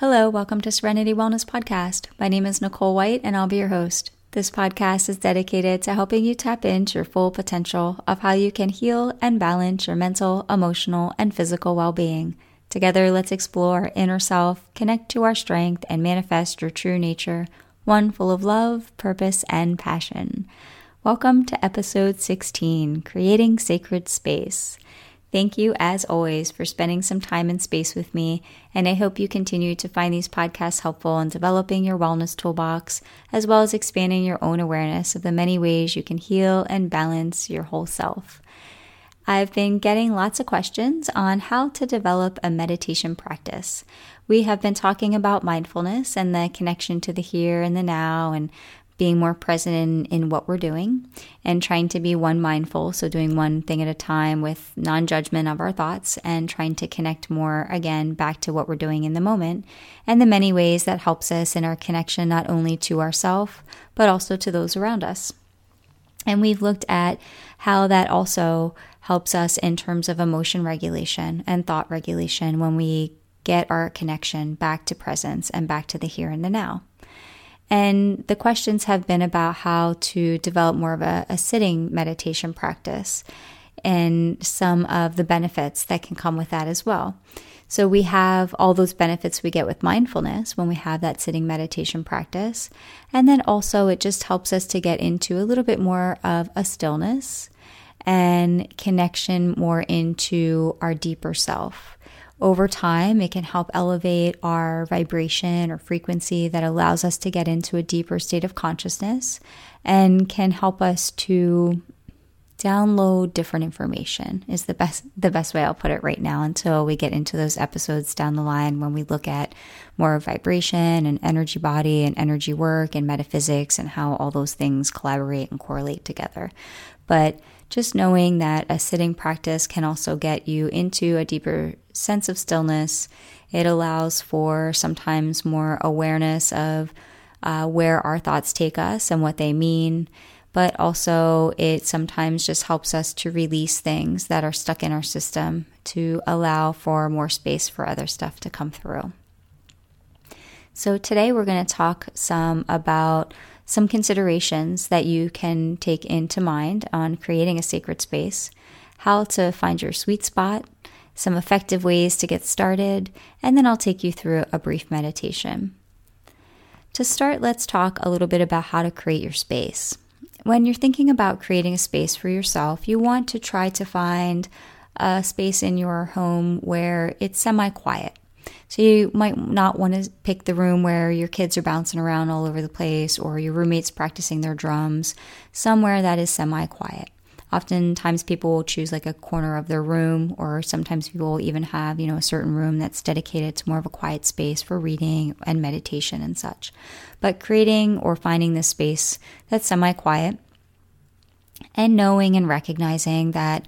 Hello, welcome to Serenity Wellness Podcast. My name is Nicole White and I'll be your host. This podcast is dedicated to helping you tap into your full potential of how you can heal and balance your mental, emotional, and physical well-being. Together, let's explore inner self, connect to our strength, and manifest your true nature, one full of love, purpose, and passion. Welcome to episode 16, Creating Sacred Space. Thank you, as always, for spending some time and space with me, and I hope you continue to find these podcasts helpful in developing your wellness toolbox, as well as expanding your own awareness of the many ways you can heal and balance your whole self. I've been getting lots of questions on how to develop a meditation practice. We have been talking about mindfulness and the connection to the here and the now, and being more present in what we're doing and trying to be one mindful, so doing one thing at a time with non-judgment of our thoughts and trying to connect more, again, back to what we're doing in the moment and the many ways that helps us in our connection not only to ourselves but also to those around us. And we've looked at how that also helps us in terms of emotion regulation and thought regulation when we get our connection back to presence and back to the here and the now. And the questions have been about how to develop more of a sitting meditation practice and some of the benefits that can come with that as well. So we have all those benefits we get with mindfulness when we have that sitting meditation practice. And then also it just helps us to get into a little bit more of a stillness and connection more into our deeper self. Over time, it can help elevate our vibration or frequency that allows us to get into a deeper state of consciousness and can help us to download different information is the best way I'll put it right now until we get into those episodes down the line when we look at more vibration and energy body and energy work and metaphysics and how all those things collaborate and correlate together. But just knowing that a sitting practice can also get you into a deeper sense of stillness. It allows for sometimes more awareness of where our thoughts take us and what they mean, but also it sometimes just helps us to release things that are stuck in our system to allow for more space for other stuff to come through. So today we're going to talk about some considerations that you can take into mind on creating a sacred space, how to find your sweet spot, some effective ways to get started, and then I'll take you through a brief meditation. To start, let's talk a little bit about how to create your space. When you're thinking about creating a space for yourself, you want to try to find a space in your home where it's semi-quiet. So you might not want to pick the room where your kids are bouncing around all over the place or your roommate's practicing their drums, somewhere that is semi-quiet. Oftentimes people will choose like a corner of their room, or sometimes people will even have, a certain room that's dedicated to more of a quiet space for reading and meditation and such. But creating or finding this space that's semi-quiet and knowing and recognizing that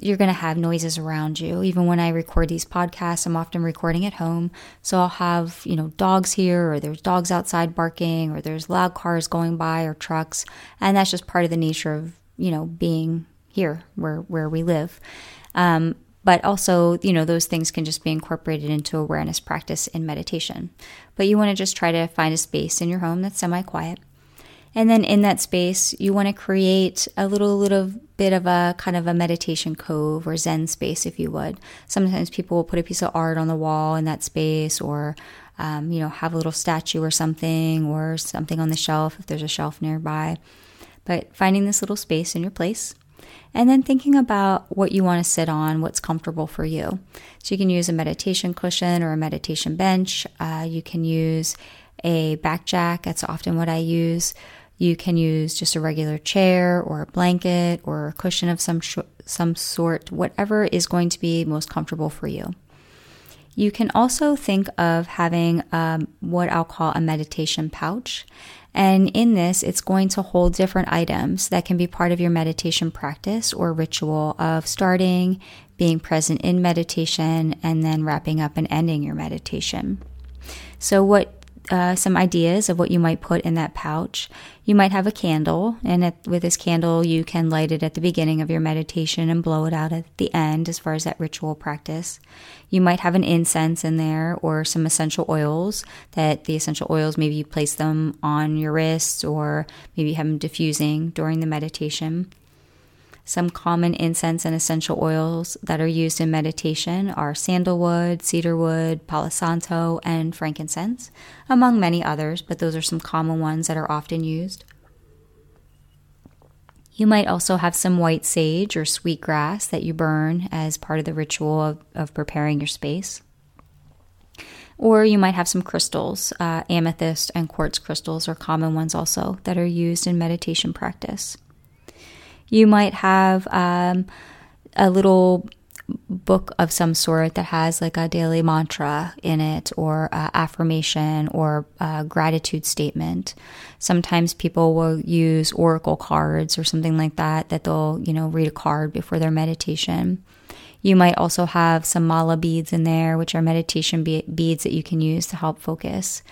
you're going to have noises around you. Even when I record these podcasts, I'm often recording at home. So I'll have, dogs here, or there's dogs outside barking, or there's loud cars going by or trucks. And that's just part of the nature of, being here where we live. But also, those things can just be incorporated into awareness practice in meditation. But you want to just try to find a space in your home that's semi-quiet. And then in that space, you want to create a little bit of a kind of a meditation cove or Zen space, if you would. Sometimes people will put a piece of art on the wall in that space, or, have a little statue or something on the shelf if there's a shelf nearby. But finding this little space in your place and then thinking about what you want to sit on, what's comfortable for you. So you can use a meditation cushion or a meditation bench. You can use a back jack. That's often what I use. You can use just a regular chair or a blanket or a cushion of some sort, whatever is going to be most comfortable for you. You can also think of having what I'll call a meditation pouch. And in this, it's going to hold different items that can be part of your meditation practice or ritual of starting, being present in meditation, and then wrapping up and ending your meditation. So what some ideas of what you might put in that pouch. You might have a candle, and with this candle, you can light it at the beginning of your meditation and blow it out at the end as far as that ritual practice. You might have an incense in there or some essential oils, that the essential oils, maybe you place them on your wrists or maybe have them diffusing during the meditation. Some common incense and essential oils that are used in meditation are sandalwood, cedarwood, palo santo, and frankincense, among many others, but those are some common ones that are often used. You might also have some white sage or sweetgrass that you burn as part of the ritual of preparing your space. Or you might have some crystals. Amethyst and quartz crystals are common ones also that are used in meditation practice. You might have a little book of some sort that has like a daily mantra in it, or affirmation, or a gratitude statement. Sometimes people will use oracle cards or something like that they'll, read a card before their meditation. You might also have some mala beads in there, which are meditation beads that you can use to help focus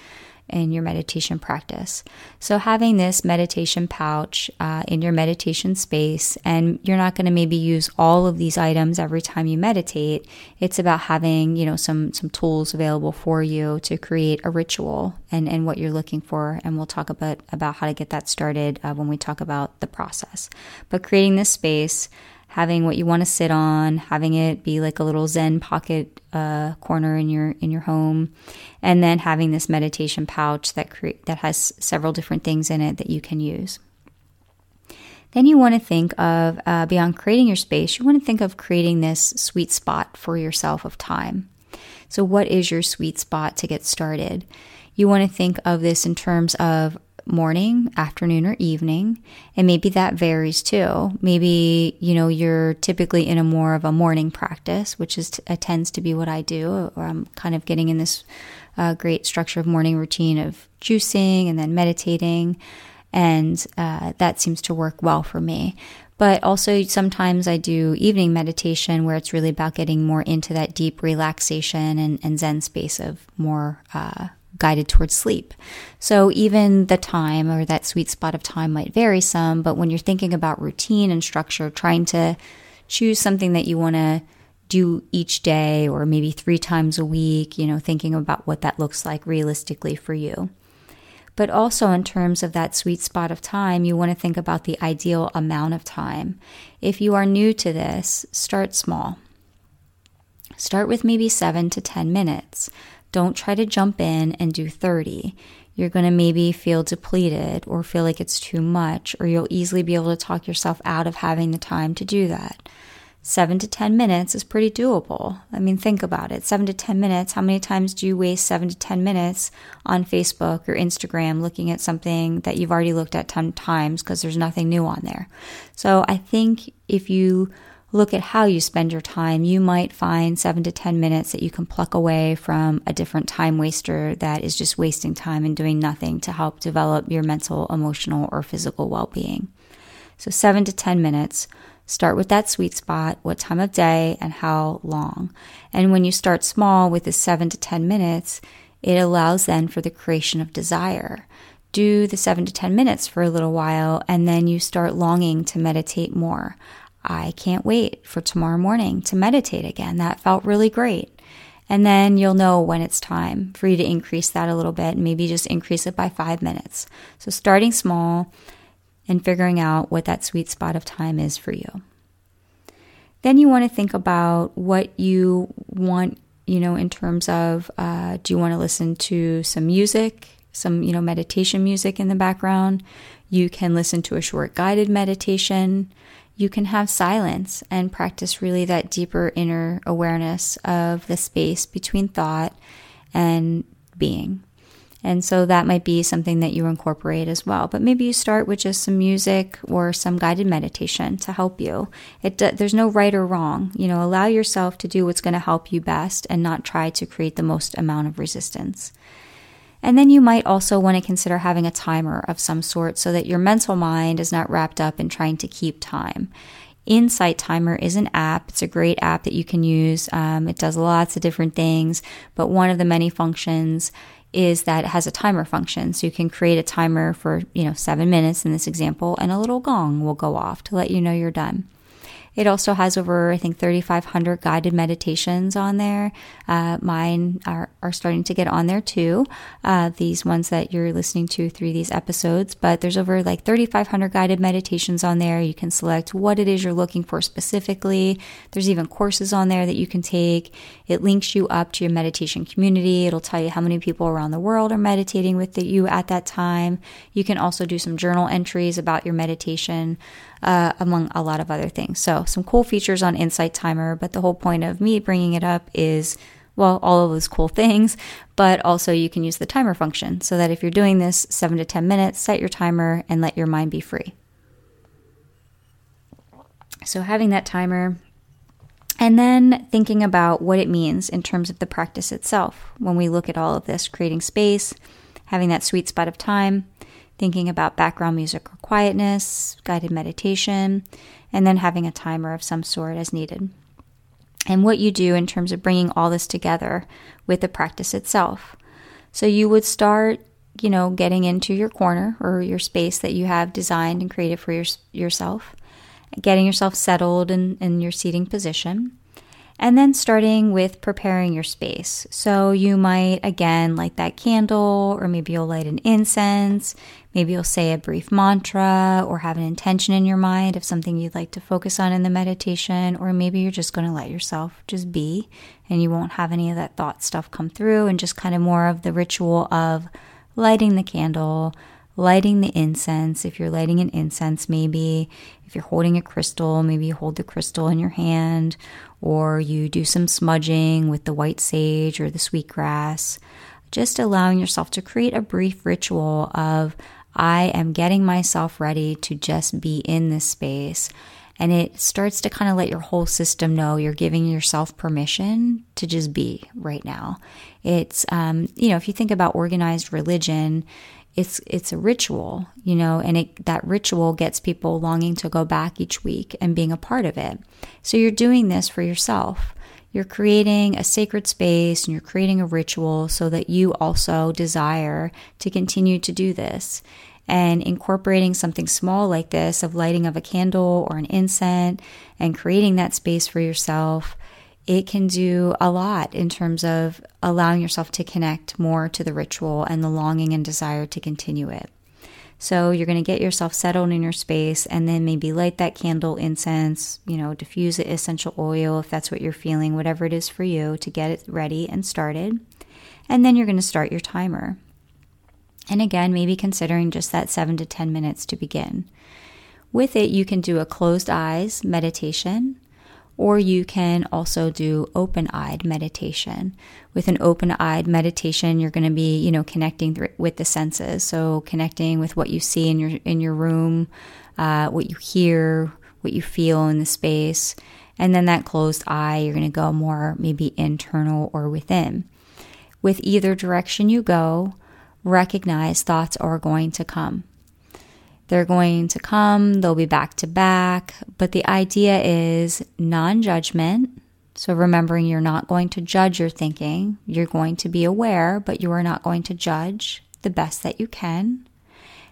in your meditation practice. So having this meditation pouch in your meditation space, and you're not going to maybe use all of these items every time you meditate. It's about having, some tools available for you to create a ritual and what you're looking for. And we'll talk about how to get that started when we talk about the process. But creating this space, having what you want to sit on, having it be like a little Zen pocket corner in your home, and then having this meditation pouch that has several different things in it that you can use. Then you want to think of, beyond creating your space, you want to think of creating this sweet spot for yourself of time. So what is your sweet spot to get started? You want to think of this in terms of morning, afternoon, or evening, and maybe that varies too. Maybe, you're typically in a more of a morning practice, which tends to be what I do, or I'm kind of getting in this great structure of morning routine of juicing and then meditating, and that seems to work well for me. But also sometimes I do evening meditation where it's really about getting more into that deep relaxation and Zen space of more guided towards sleep. So even the time or that sweet spot of time might vary some, but when you're thinking about routine and structure, trying to choose something that you want to do each day or maybe 3 times a week, thinking about what that looks like realistically for you. But also in terms of that sweet spot of time, you want to think about the ideal amount of time. If you are new to this, start small. Start with maybe 7 to 10 minutes. Don't try to jump in and do 30. You're going to maybe feel depleted or feel like it's too much, or you'll easily be able to talk yourself out of having the time to do that. 7 to 10 minutes is pretty doable. I mean, think about it. 7 to 10 minutes, how many times do you waste 7 to 10 minutes on Facebook or Instagram looking at something that you've already looked at 10 times because there's nothing new on there? So I think if you look at how you spend your time, you might find 7 to 10 minutes that you can pluck away from a different time waster that is just wasting time and doing nothing to help develop your mental, emotional, or physical well-being. So 7 to 10 minutes. Start with that sweet spot, what time of day, and how long. And when you start small with the 7 to 10 minutes, it allows then for the creation of desire. Do the 7 to 10 minutes for a little while, and then you start longing to meditate more. I can't wait for tomorrow morning to meditate again. That felt really great. And then you'll know when it's time for you to increase that a little bit, and maybe just increase it by 5 minutes. So starting small and figuring out what that sweet spot of time is for you. Then you want to think about what you want, in terms of, do you want to listen to some music, some, meditation music in the background? You can listen to a short guided meditation. You can have silence and practice really that deeper inner awareness of the space between thought and being. And so that might be something that you incorporate as well. But maybe you start with just some music or some guided meditation to help you. There's no right or wrong. Allow yourself to do what's going to help you best and not try to create the most amount of resistance. And then you might also want to consider having a timer of some sort so that your mental mind is not wrapped up in trying to keep time. Insight Timer is an app. It's a great app that you can use. It does lots of different things, but one of the many functions is that it has a timer function. So you can create a timer for, 7 minutes in this example, and a little gong will go off to let you know you're done. It also has over, 3,500 guided meditations on there. Mine are starting to get on there too. These ones that you're listening to through these episodes, but there's over 3,500 guided meditations on there. You can select what it is you're looking for specifically. There's even courses on there that you can take. It links you up to your meditation community. It'll tell you how many people around the world are meditating with you at that time. You can also do some journal entries about your meditation, among a lot of other things. So some cool features on Insight Timer, but the whole point of me bringing it up is, all of those cool things, but also you can use the timer function so that if you're doing this 7 to 10 minutes, set your timer and let your mind be free. So having that timer, and then thinking about what it means in terms of the practice itself. When we look at all of this, creating space, having that sweet spot of time, thinking about background music or quietness, guided meditation, and then having a timer of some sort as needed. And what you do in terms of bringing all this together with the practice itself. So you would start, getting into your corner or your space that you have designed and created for yourself, getting yourself settled in your seating position. And then starting with preparing your space. So you might, again, light that candle, or maybe you'll light an incense. Maybe you'll say a brief mantra or have an intention in your mind of something you'd like to focus on in the meditation. Or maybe you're just going to let yourself just be, and you won't have any of that thought stuff come through, and just kind of more of the ritual of lighting the candle, lighting the incense. If you're lighting an incense, maybe if you're holding a crystal, maybe you hold the crystal in your hand, or you do some smudging with the white sage or the sweetgrass, just allowing yourself to create a brief ritual of, I am getting myself ready to just be in this space. And it starts to kind of let your whole system know you're giving yourself permission to just be right now. It's, if you think about organized religion, it's a ritual, and that ritual gets people longing to go back each week and being a part of it. So you're doing this for yourself. You're creating a sacred space, and you're creating a ritual so that you also desire to continue to do this. And incorporating something small like this, of lighting of a candle or an incense, and creating that space for yourself, it can do a lot in terms of allowing yourself to connect more to the ritual and the longing and desire to continue it. So you're going to get yourself settled in your space, and then maybe light that candle, incense, diffuse the essential oil if that's what you're feeling, whatever it is for you, to get it ready and started. And then you're going to start your timer. And again, maybe considering just that 7 to 10 minutes to begin. With it, you can do a closed eyes meditation, or you can also do open-eyed meditation. With an open-eyed meditation, you're going to be, connecting with the senses. So connecting with what you see in your room, what you hear, what you feel in the space. And then that closed eye, you're going to go more maybe internal or within. With either direction you go, recognize thoughts are going to come. They're going to come, they'll be back to back, but the idea is non-judgment. So remembering you're not going to judge your thinking, you're going to be aware, but you are not going to judge, the best that you can.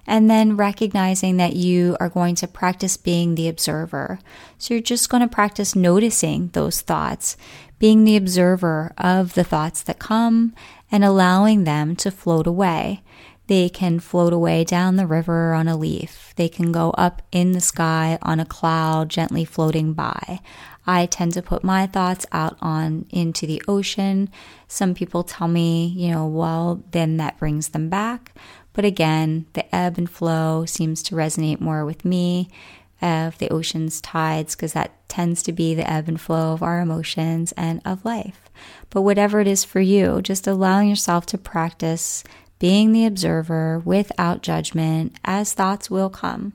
And then recognizing that you are going to practice being the observer. So you're just going to practice noticing those thoughts, being the observer of the thoughts that come, and allowing them to float away. They can float away down the river on a leaf. They can go up in the sky on a cloud, gently floating by. I tend to put my thoughts out into the ocean. Some people tell me, then that brings them back. But again, the ebb and flow seems to resonate more with me, of the ocean's tides, because that tends to be the ebb and flow of our emotions and of life. But whatever it is for you, just allowing yourself to practice being the observer without judgment, as thoughts will come.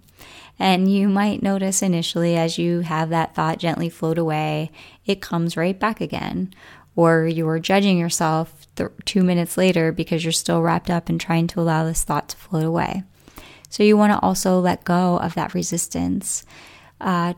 And you might notice initially, as you have that thought gently float away, it comes right back again. Or you're judging yourself 2 minutes later because you're still wrapped up in trying to allow this thought to float away. So you want to also let go of that resistance.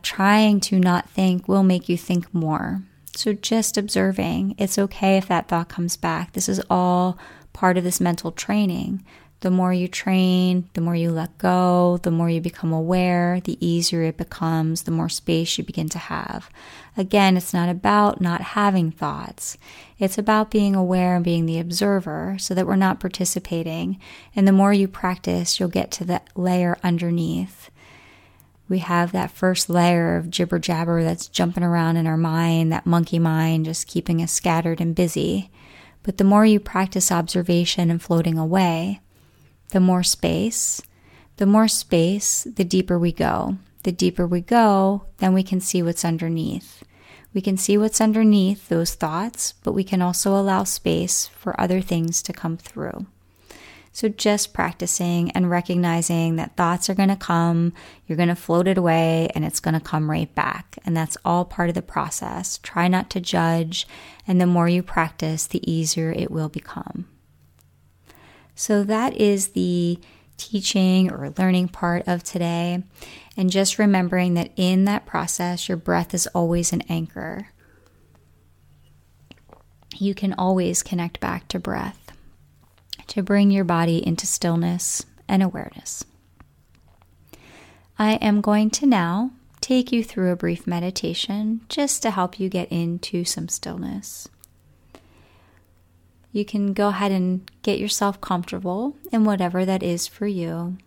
trying to not think will make you think more. So just observing, it's okay if that thought comes back. This is all part of this mental training. The more you train, the more you let go, the more you become aware, the easier it becomes, the more space you begin to have. Again, it's not about not having thoughts. It's about being aware and being the observer so that we're not participating. And the more you practice, you'll get to the layer underneath. We have that first layer of jibber jabber that's jumping around in our mind, that monkey mind just keeping us scattered and busy. But the more you practice observation and floating away, the more space, the deeper we go. The deeper we go, then we can see what's underneath. We can see what's underneath those thoughts, but we can also allow space for other things to come through. So just practicing and recognizing that thoughts are going to come, you're going to float it away, and it's going to come right back. And that's all part of the process. Try not to judge, and the more you practice, the easier it will become. So that is the teaching or learning part of today. And just remembering that in that process, your breath is always an anchor. You can always connect back to breath to bring your body into stillness and awareness. I am going to now take you through a brief meditation just to help you get into some stillness. You can go ahead and get yourself comfortable in whatever that is for you.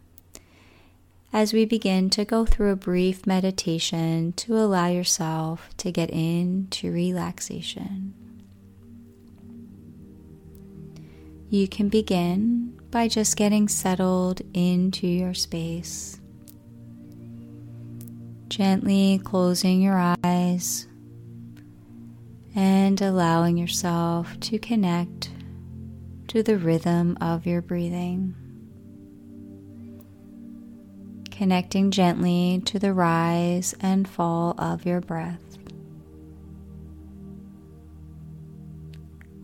As we begin to go through a brief meditation to allow yourself to get into relaxation. You can begin by just getting settled into your space. Gently closing your eyes and allowing yourself to connect to the rhythm of your breathing. Connecting gently to the rise and fall of your breath.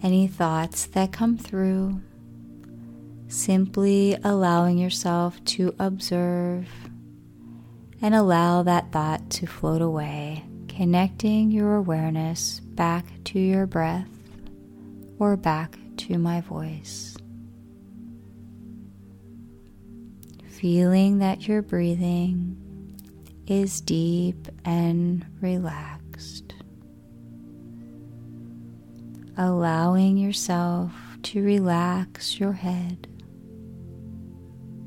Any thoughts that come through, simply allowing yourself to observe and allow that thought to float away, connecting your awareness back to your breath or back to my voice. Feeling that your breathing is deep and relaxed. Allowing yourself to relax your head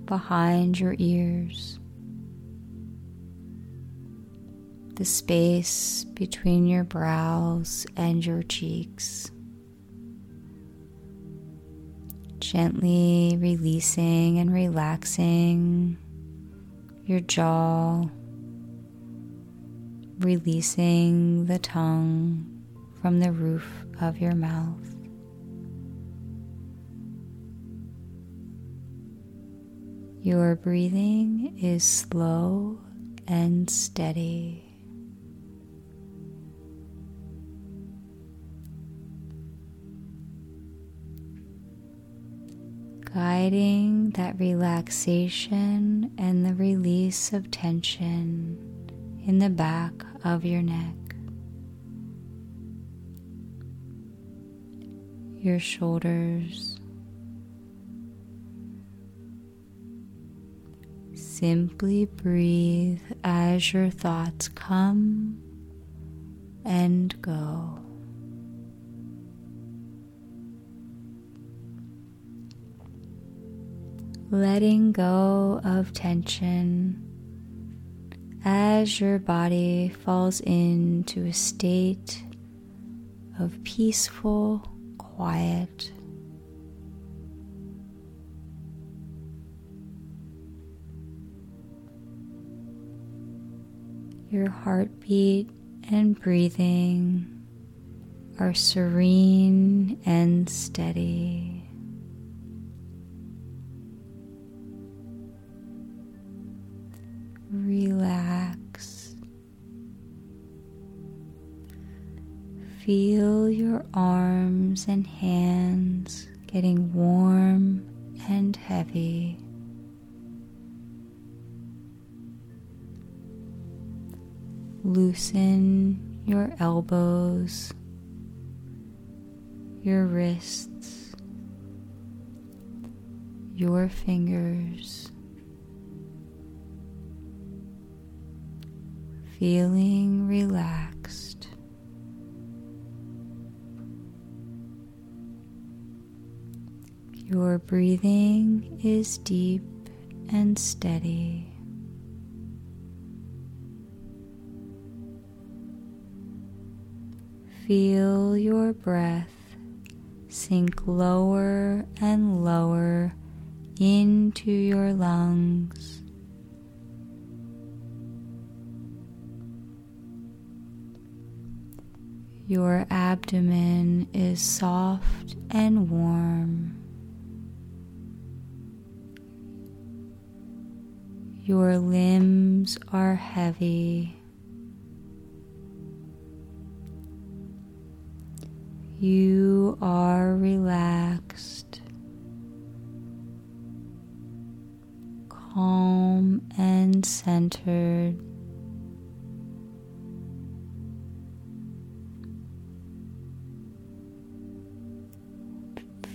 behind your ears, the space between your brows and your cheeks. Gently releasing and relaxing your jaw, releasing the tongue from the roof of your mouth. Your breathing is slow and steady. Guiding that relaxation and the release of tension in the back of your neck, your shoulders. Simply breathe as your thoughts come and go. Letting go of tension as your body falls into a state of peaceful quiet. Your heartbeat and breathing are serene and steady. Relax. Feel your arms and hands getting warm and heavy. Loosen your elbows, your wrists, your fingers, feeling relaxed. Your breathing is deep and steady. Feel your breath sink lower and lower into your lungs. Your abdomen is soft and warm. Your limbs are heavy. You are relaxed, calm and centered.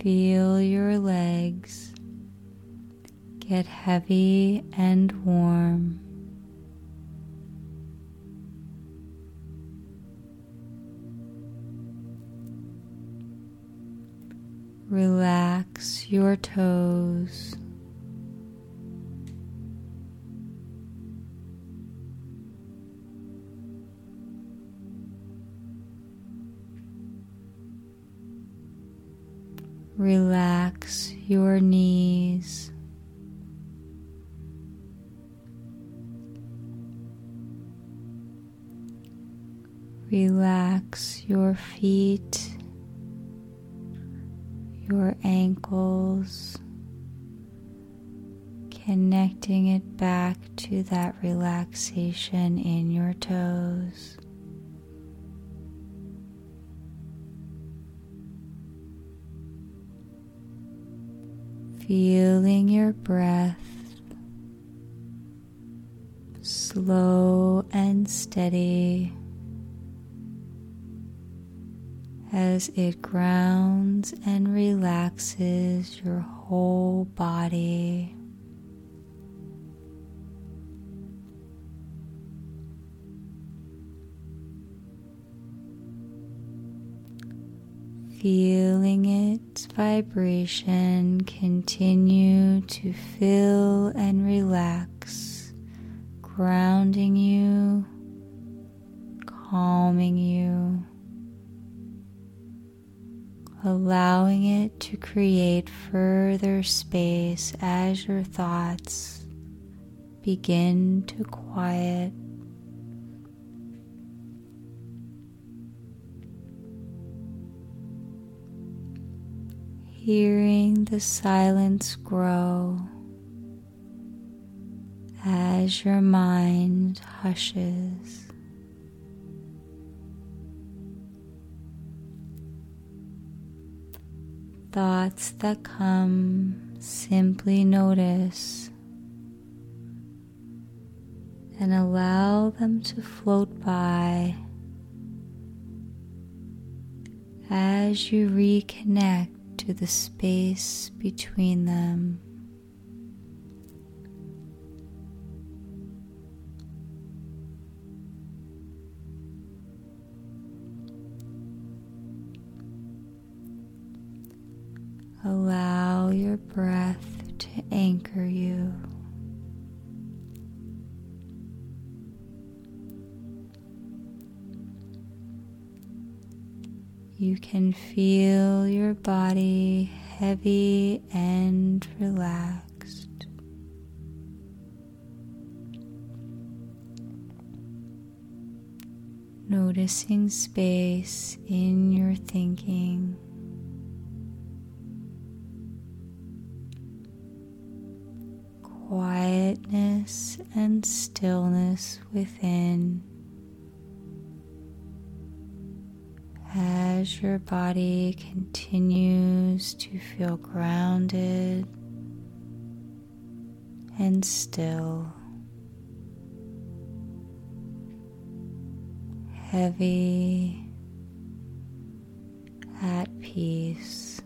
Feel your legs get heavy and warm. Relax your toes. Relax your knees. Relax your feet, your ankles, connecting it back to that relaxation in your toes. Feeling your breath, slow and steady, as it grounds and relaxes your whole body. Feeling its vibration continue to fill and relax, grounding you, calming you, allowing it to create further space as your thoughts begin to quiet. Hearing the silence grow as your mind hushes. Thoughts that come, simply notice and allow them to float by as you reconnect to the space between them. Allow your breath to anchor you. You can feel your body heavy and relaxed. Noticing space in your thinking. Quietness and stillness within as your body continues to feel grounded and still. heavy, at peace.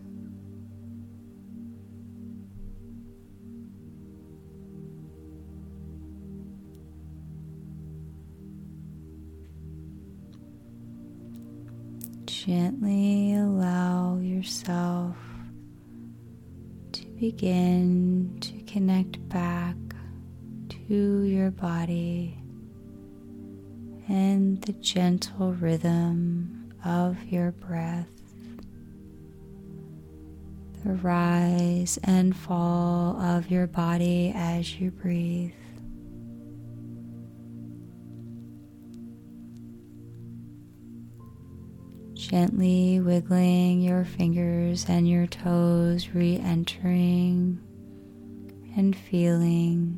Gently allow yourself to begin to connect back to your body and the gentle rhythm of your breath, the rise and fall of your body as you breathe. Gently wiggling your fingers and your toes, re-entering and feeling,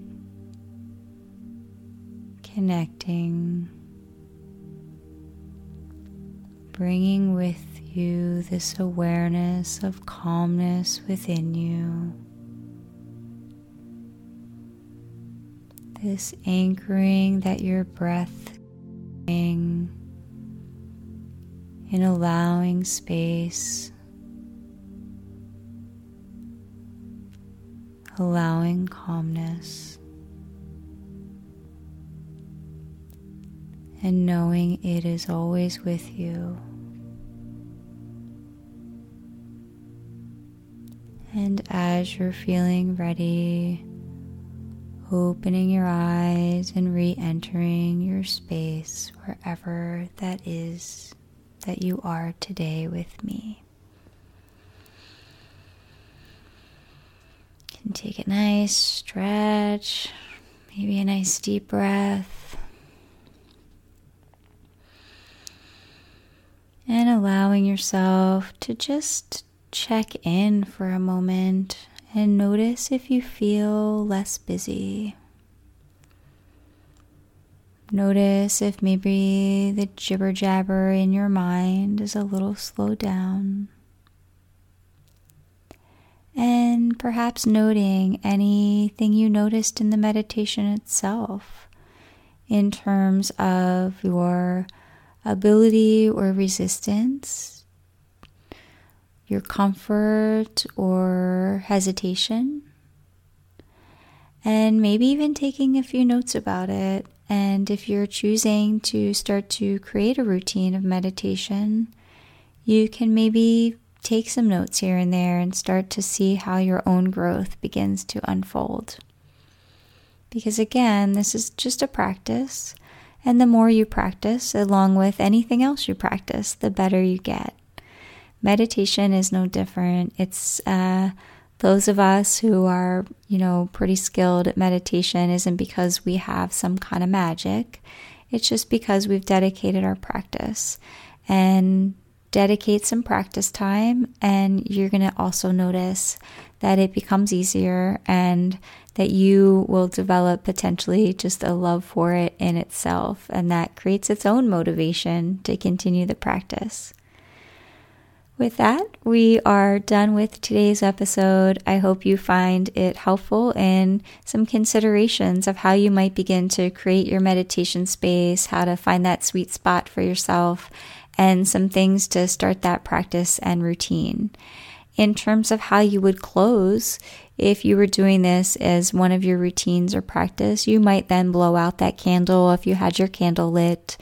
connecting, bringing with you this awareness of calmness within you, this anchoring that your breath is doing, in allowing space, allowing calmness, and knowing it is always with you. And as you're feeling ready, opening your eyes and re-entering your space, wherever that is that you are today with me. You can take a nice stretch, maybe a nice deep breath, and allowing yourself to just check in for a moment and notice if you feel less busy. Notice if maybe the jibber jabber in your mind is a little slowed down. And perhaps noting anything you noticed in the meditation itself in terms of your ability or resistance, your comfort or hesitation, and maybe even taking a few notes about it. And if you're choosing to start to create a routine of meditation, you can maybe take some notes here and there and start to see how your own growth begins to unfold. Because again, this is just a practice, and the more you practice, along with anything else you practice, the better you get. Meditation is no different. It's those of us who are, pretty skilled at meditation isn't because we have some kind of magic. It's just because we've dedicated our practice. And dedicate some practice time, and you're going to also notice that it becomes easier and that you will develop potentially just a love for it in itself. And that creates its own motivation to continue the practice. With that, we are done with today's episode. I hope you find it helpful in some considerations of how you might begin to create your meditation space, how to find that sweet spot for yourself, and some things to start that practice and routine. In terms of how you would close, if you were doing this as one of your routines or practice, you might then blow out that candle if you had your candle lit,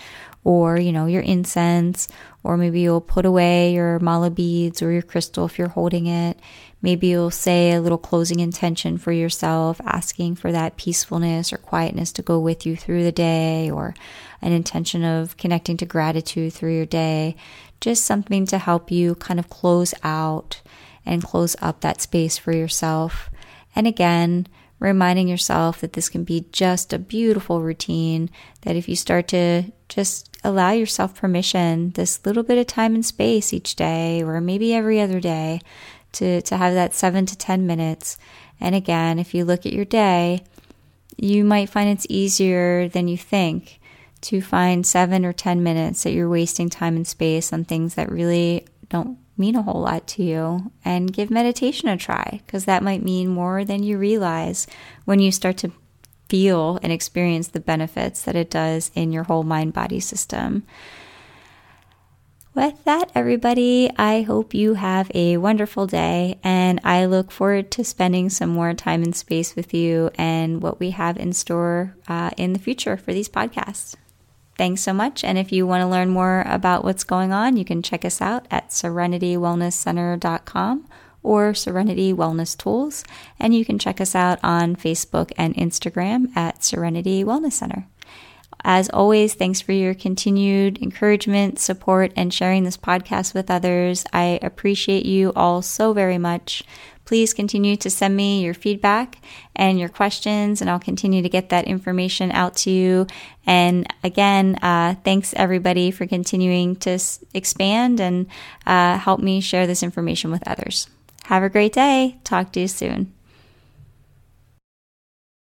or, your incense, or maybe you'll put away your mala beads or your crystal if you're holding it. Maybe you'll say a little closing intention for yourself, asking for that peacefulness or quietness to go with you through the day, or an intention of connecting to gratitude through your day. Just something to help you kind of close out and close up that space for yourself. And again, reminding yourself that this can be just a beautiful routine, that if you start to just allow yourself permission, this little bit of time and space each day, or maybe every other day, to have that 7 to 10 minutes. And again, if you look at your day, you might find it's easier than you think to find 7 or 10 minutes that you're wasting time and space on things that really don't mean a whole lot to you. And give meditation a try, because that might mean more than you realize when you start to feel and experience the benefits that it does in your whole mind-body system. with that, everybody, I hope you have a wonderful day, and I look forward to spending some more time and space with you and what we have in store in the future for these podcasts. Thanks so much. And if you want to learn more about what's going on, you can check us out at SerenityWellnessCenter.com or Serenity Wellness Tools. And you can check us out on Facebook and Instagram at Serenity Wellness Center. As always, thanks for your continued encouragement, support, and sharing this podcast with others. I appreciate you all so very much. Please continue to send me your feedback and your questions, and I'll continue to get that information out to you. And again, thanks everybody for continuing to expand and help me share this information with others. Have a great day. Talk to you soon.